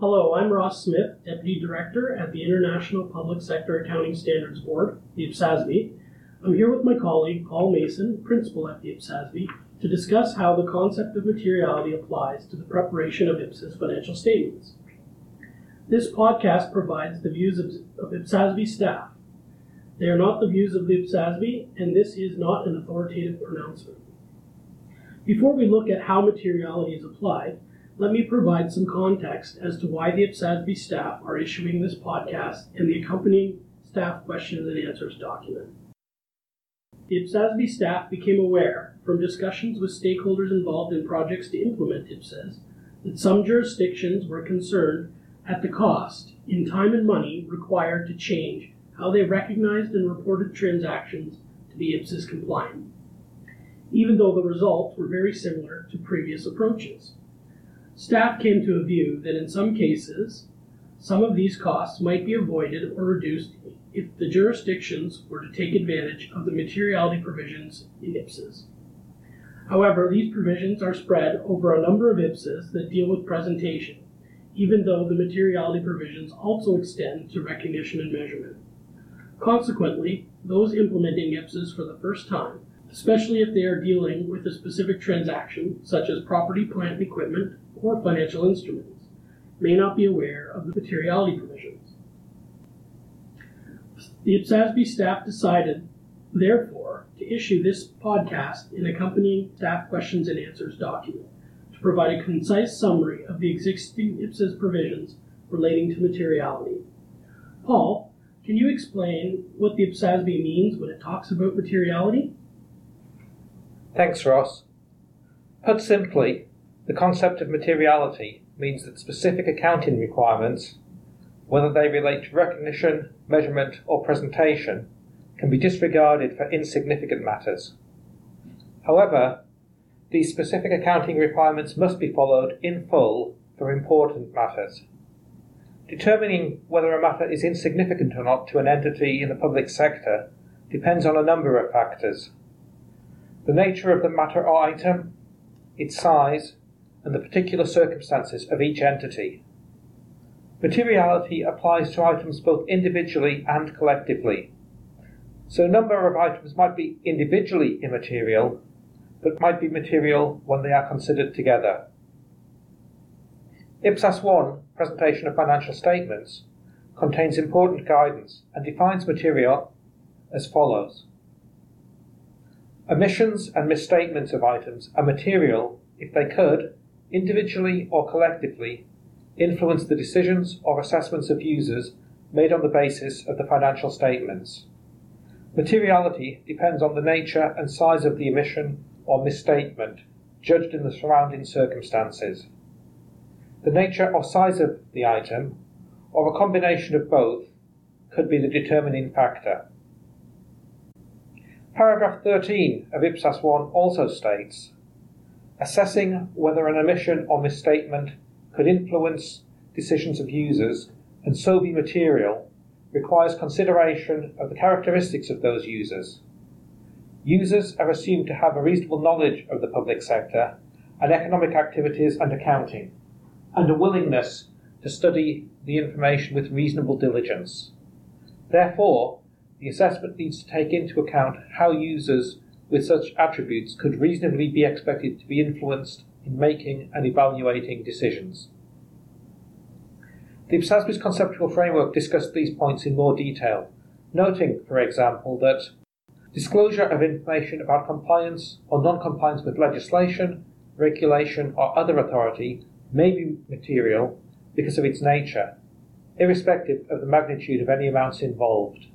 Hello, I'm Ross Smith, Deputy Director at the International Public Sector Accounting Standards Board, the IPSASB. I'm here with my colleague, Paul Mason, Principal at the IPSASB, to discuss how the concept of materiality applies to the preparation of IPSAS financial statements. This podcast provides the views of IPSASB staff. They are not the views of the IPSASB, and this is not an authoritative pronouncement. Before we look at how materiality is applied, let me provide some context as to why the IPSASB staff are issuing this podcast and the accompanying staff questions and answers document. The IPSASB staff became aware from discussions with stakeholders involved in projects to implement IPSAS that some jurisdictions were concerned at the cost in time and money required to change how they recognized and reported transactions to be IPSAS compliant, even though the results were very similar to previous approaches. Staff came to a view that in some cases, some of these costs might be avoided or reduced if the jurisdictions were to take advantage of the materiality provisions in IPSAS. However, these provisions are spread over a number of IPSAS that deal with presentation, even though the materiality provisions also extend to recognition and measurement. Consequently, those implementing IPSAS for the first time, especially if they are dealing with a specific transaction, such as property, plant, and equipment, or financial instruments, may not be aware of the materiality provisions. The IPSASB staff decided, therefore, to issue this podcast and accompanying staff questions and answers document to provide a concise summary of the existing IPSAS provisions relating to materiality. Paul, can you explain what the IPSASB means when it talks about materiality? Thanks, Ross. Put simply, the concept of materiality means that specific accounting requirements, whether they relate to recognition, measurement, or presentation, can be disregarded for insignificant matters. However, these specific accounting requirements must be followed in full for important matters. Determining whether a matter is insignificant or not to an entity in the public sector depends on a number of factors: the nature of the matter or item, its size, and the particular circumstances of each entity. Materiality applies to items both individually and collectively. So a number of items might be individually immaterial, but might be material when they are considered together. IPSAS 1, Presentation of Financial Statements, contains important guidance and defines material as follows. Omissions and misstatements of items are material if they could, individually or collectively, influence the decisions or assessments of users made on the basis of the financial statements. Materiality depends on the nature and size of the omission or misstatement, judged in the surrounding circumstances. The nature or size of the item, or a combination of both, could be the determining factor. Paragraph 13 of IPSAS 1 also states, assessing whether an omission or misstatement could influence decisions of users and so be material requires consideration of the characteristics of those users. Users are assumed to have a reasonable knowledge of the public sector and economic activities and accounting, and a willingness to study the information with reasonable diligence. Therefore, the assessment needs to take into account how users with such attributes could reasonably be expected to be influenced in making and evaluating decisions. The IPSASB's conceptual framework discussed these points in more detail, noting, for example, that disclosure of information about compliance or non-compliance with legislation, regulation, or other authority may be material because of its nature, irrespective of the magnitude of any amounts involved.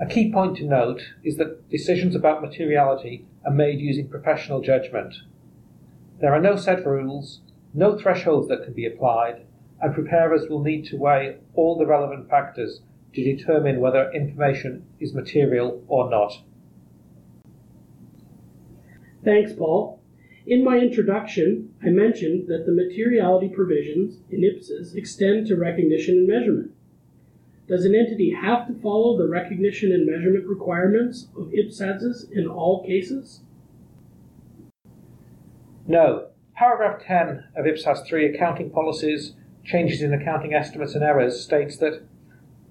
A key point to note is that decisions about materiality are made using professional judgment. There are no set rules, no thresholds that can be applied, and preparers will need to weigh all the relevant factors to determine whether information is material or not. Thanks, Paul. In my introduction, I mentioned that the materiality provisions in IPSAS extend to recognition and measurement. Does an entity have to follow the recognition and measurement requirements of IPSASs in all cases? No. Paragraph 10 of IPSAS 3, Accounting Policies, Changes in Accounting Estimates and Errors, states that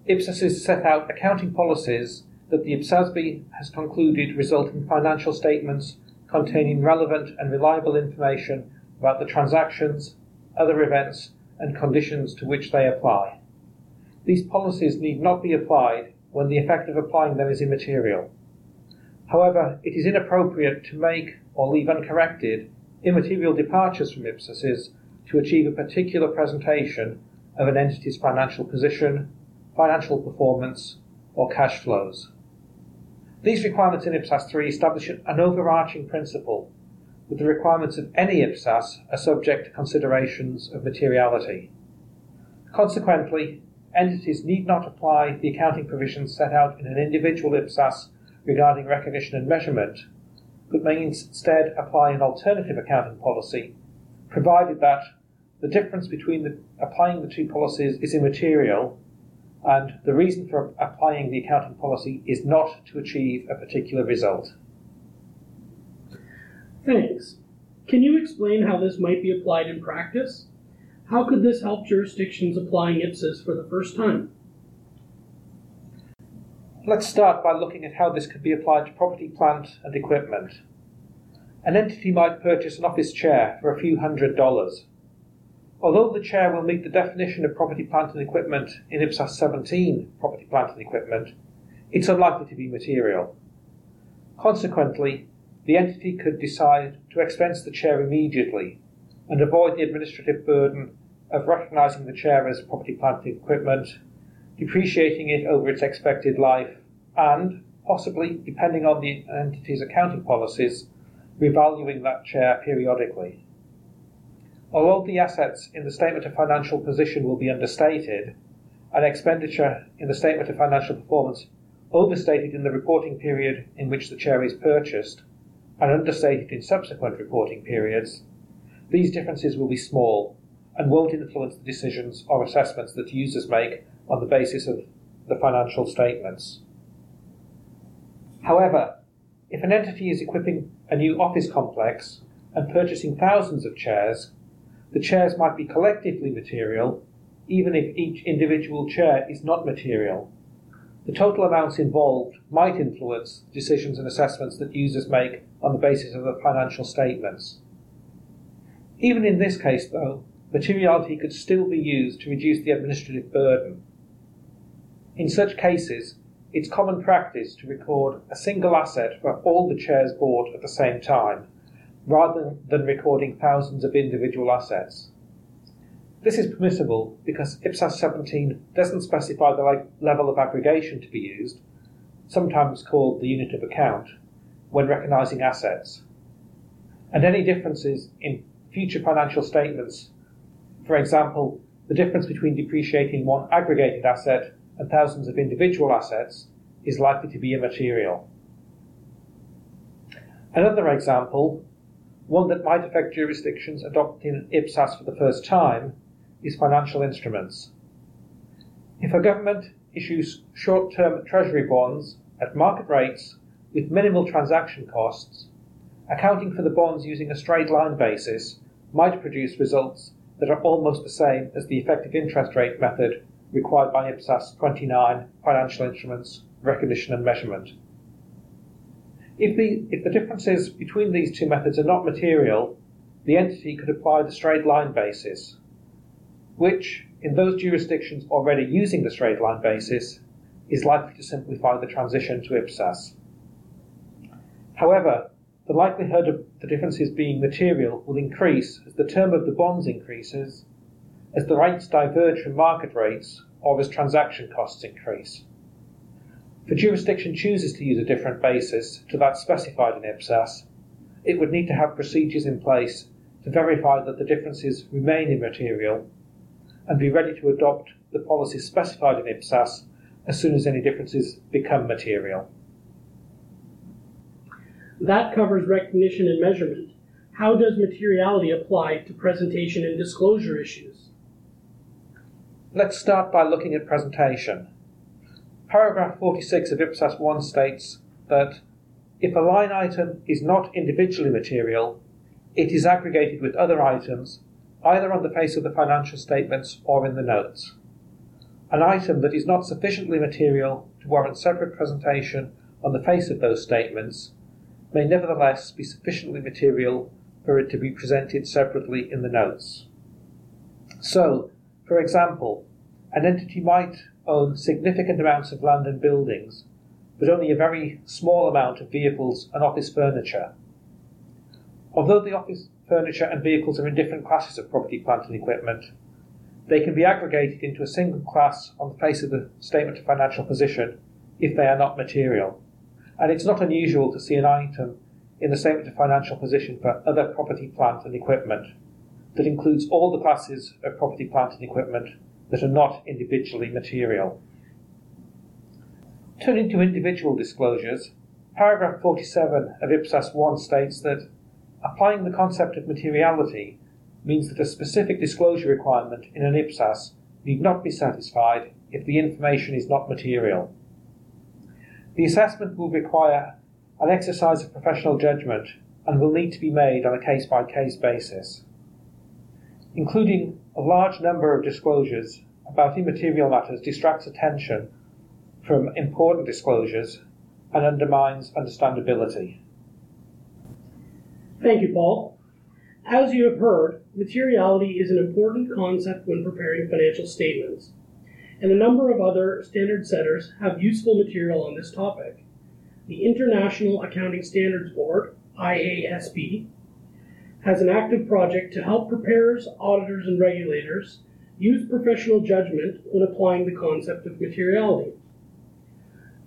IPSASs set out accounting policies that the IPSASB has concluded result in financial statements containing relevant and reliable information about the transactions, other events, and conditions to which they apply. These policies need not be applied when the effect of applying them is immaterial. However, it is inappropriate to make or leave uncorrected immaterial departures from IPSASs to achieve a particular presentation of an entity's financial position, financial performance, or cash flows. These requirements in IPSAS 3 establish an overarching principle that the requirements of any IPSAS are subject to considerations of materiality. Consequently, entities need not apply the accounting provisions set out in an individual IPSAS regarding recognition and measurement, but may instead apply an alternative accounting policy, provided that the difference between applying the two policies is immaterial and the reason for applying the accounting policy is not to achieve a particular result. Thanks. Can you explain how this might be applied in practice? How could this help jurisdictions applying IPSAS for the first time? Let's start by looking at how this could be applied to property, plant, and equipment. An entity might purchase an office chair for a few $100s. Although the chair will meet the definition of property, plant, and equipment in IPSAS 17, property, plant, and equipment, it's unlikely to be material. Consequently, the entity could decide to expense the chair immediately and avoid the administrative burden of recognising the chair as property, plant, and equipment, depreciating it over its expected life, and, possibly, depending on the entity's accounting policies, revaluing that chair periodically. Although the assets in the Statement of Financial Position will be understated, and expenditure in the Statement of Financial Performance overstated in the reporting period in which the chair is purchased, and understated in subsequent reporting periods, these differences will be small and won't influence the decisions or assessments that users make on the basis of the financial statements. However, if an entity is equipping a new office complex and purchasing thousands of chairs, the chairs might be collectively material, even if each individual chair is not material. The total amounts involved might influence decisions and assessments that users make on the basis of the financial statements. Even in this case, though, materiality could still be used to reduce the administrative burden. In such cases, it's common practice to record a single asset for all the chairs bought at the same time, rather than recording thousands of individual assets. This is permissible because IPSAS 17 doesn't specify the level of aggregation to be used, sometimes called the unit of account, when recognising assets. And any differences in future financial statements, for example, the difference between depreciating one aggregated asset and thousands of individual assets, is likely to be immaterial. Another example, one that might affect jurisdictions adopting IPSAS for the first time, is financial instruments. If a government issues short-term treasury bonds at market rates with minimal transaction costs, accounting for the bonds using a straight-line basis might produce results that are almost the same as the effective interest rate method required by IPSAS 29, Financial Instruments, Recognition and Measurement. If the differences between these two methods are not material, the entity could apply the straight line basis, which, in those jurisdictions already using the straight line basis, is likely to simplify the transition to IPSAS. However, the likelihood of the differences being material will increase as the term of the bonds increases, as the rates diverge from market rates, or as transaction costs increase. If a jurisdiction chooses to use a different basis to that specified in IPSAS, it would need to have procedures in place to verify that the differences remain immaterial and be ready to adopt the policies specified in IPSAS as soon as any differences become material. That covers recognition and measurement. How does materiality apply to presentation and disclosure issues? Let's start by looking at presentation. Paragraph 46 of IPSAS 1 states that if a line item is not individually material, it is aggregated with other items, either on the face of the financial statements or in the notes. An item that is not sufficiently material to warrant separate presentation on the face of those statements may nevertheless be sufficiently material for it to be presented separately in the notes. So, for example, an entity might own significant amounts of land and buildings, but only a very small amount of vehicles and office furniture. Although the office furniture and vehicles are in different classes of property, plant and equipment, they can be aggregated into a single class on the face of the statement of financial position if they are not material. And it's not unusual to see an item in the statement of financial position for other property, plant and equipment that includes all the classes of property, plant and equipment that are not individually material. Turning to individual disclosures, paragraph 47 of IPSAS 1 states that applying the concept of materiality means that a specific disclosure requirement in an IPSAS need not be satisfied if the information is not material. The assessment will require an exercise of professional judgment and will need to be made on a case-by-case basis. Including a large number of disclosures about immaterial matters distracts attention from important disclosures and undermines understandability. Thank you, Paul. As you have heard, materiality is an important concept when preparing financial statements, and a number of other standard setters have useful material on this topic. The International Accounting Standards Board, IASB, has an active project to help preparers, auditors, and regulators use professional judgment when applying the concept of materiality.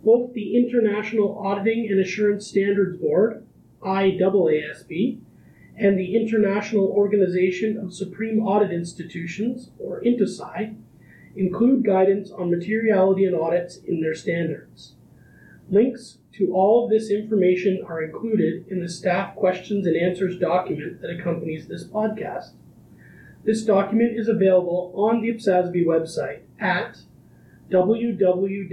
Both the International Auditing and Assurance Standards Board, IAASB, and the International Organization of Supreme Audit Institutions, or INTOSAI, include guidance on materiality and audits in their standards. Links to all of this information are included in the staff questions and answers document that accompanies this podcast. This document is available on the IPSASB website at www.ipsasb.org.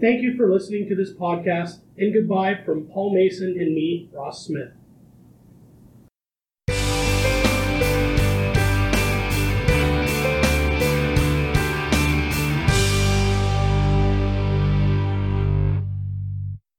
Thank you for listening to this podcast, and goodbye from Paul Mason and me, Ross Smith.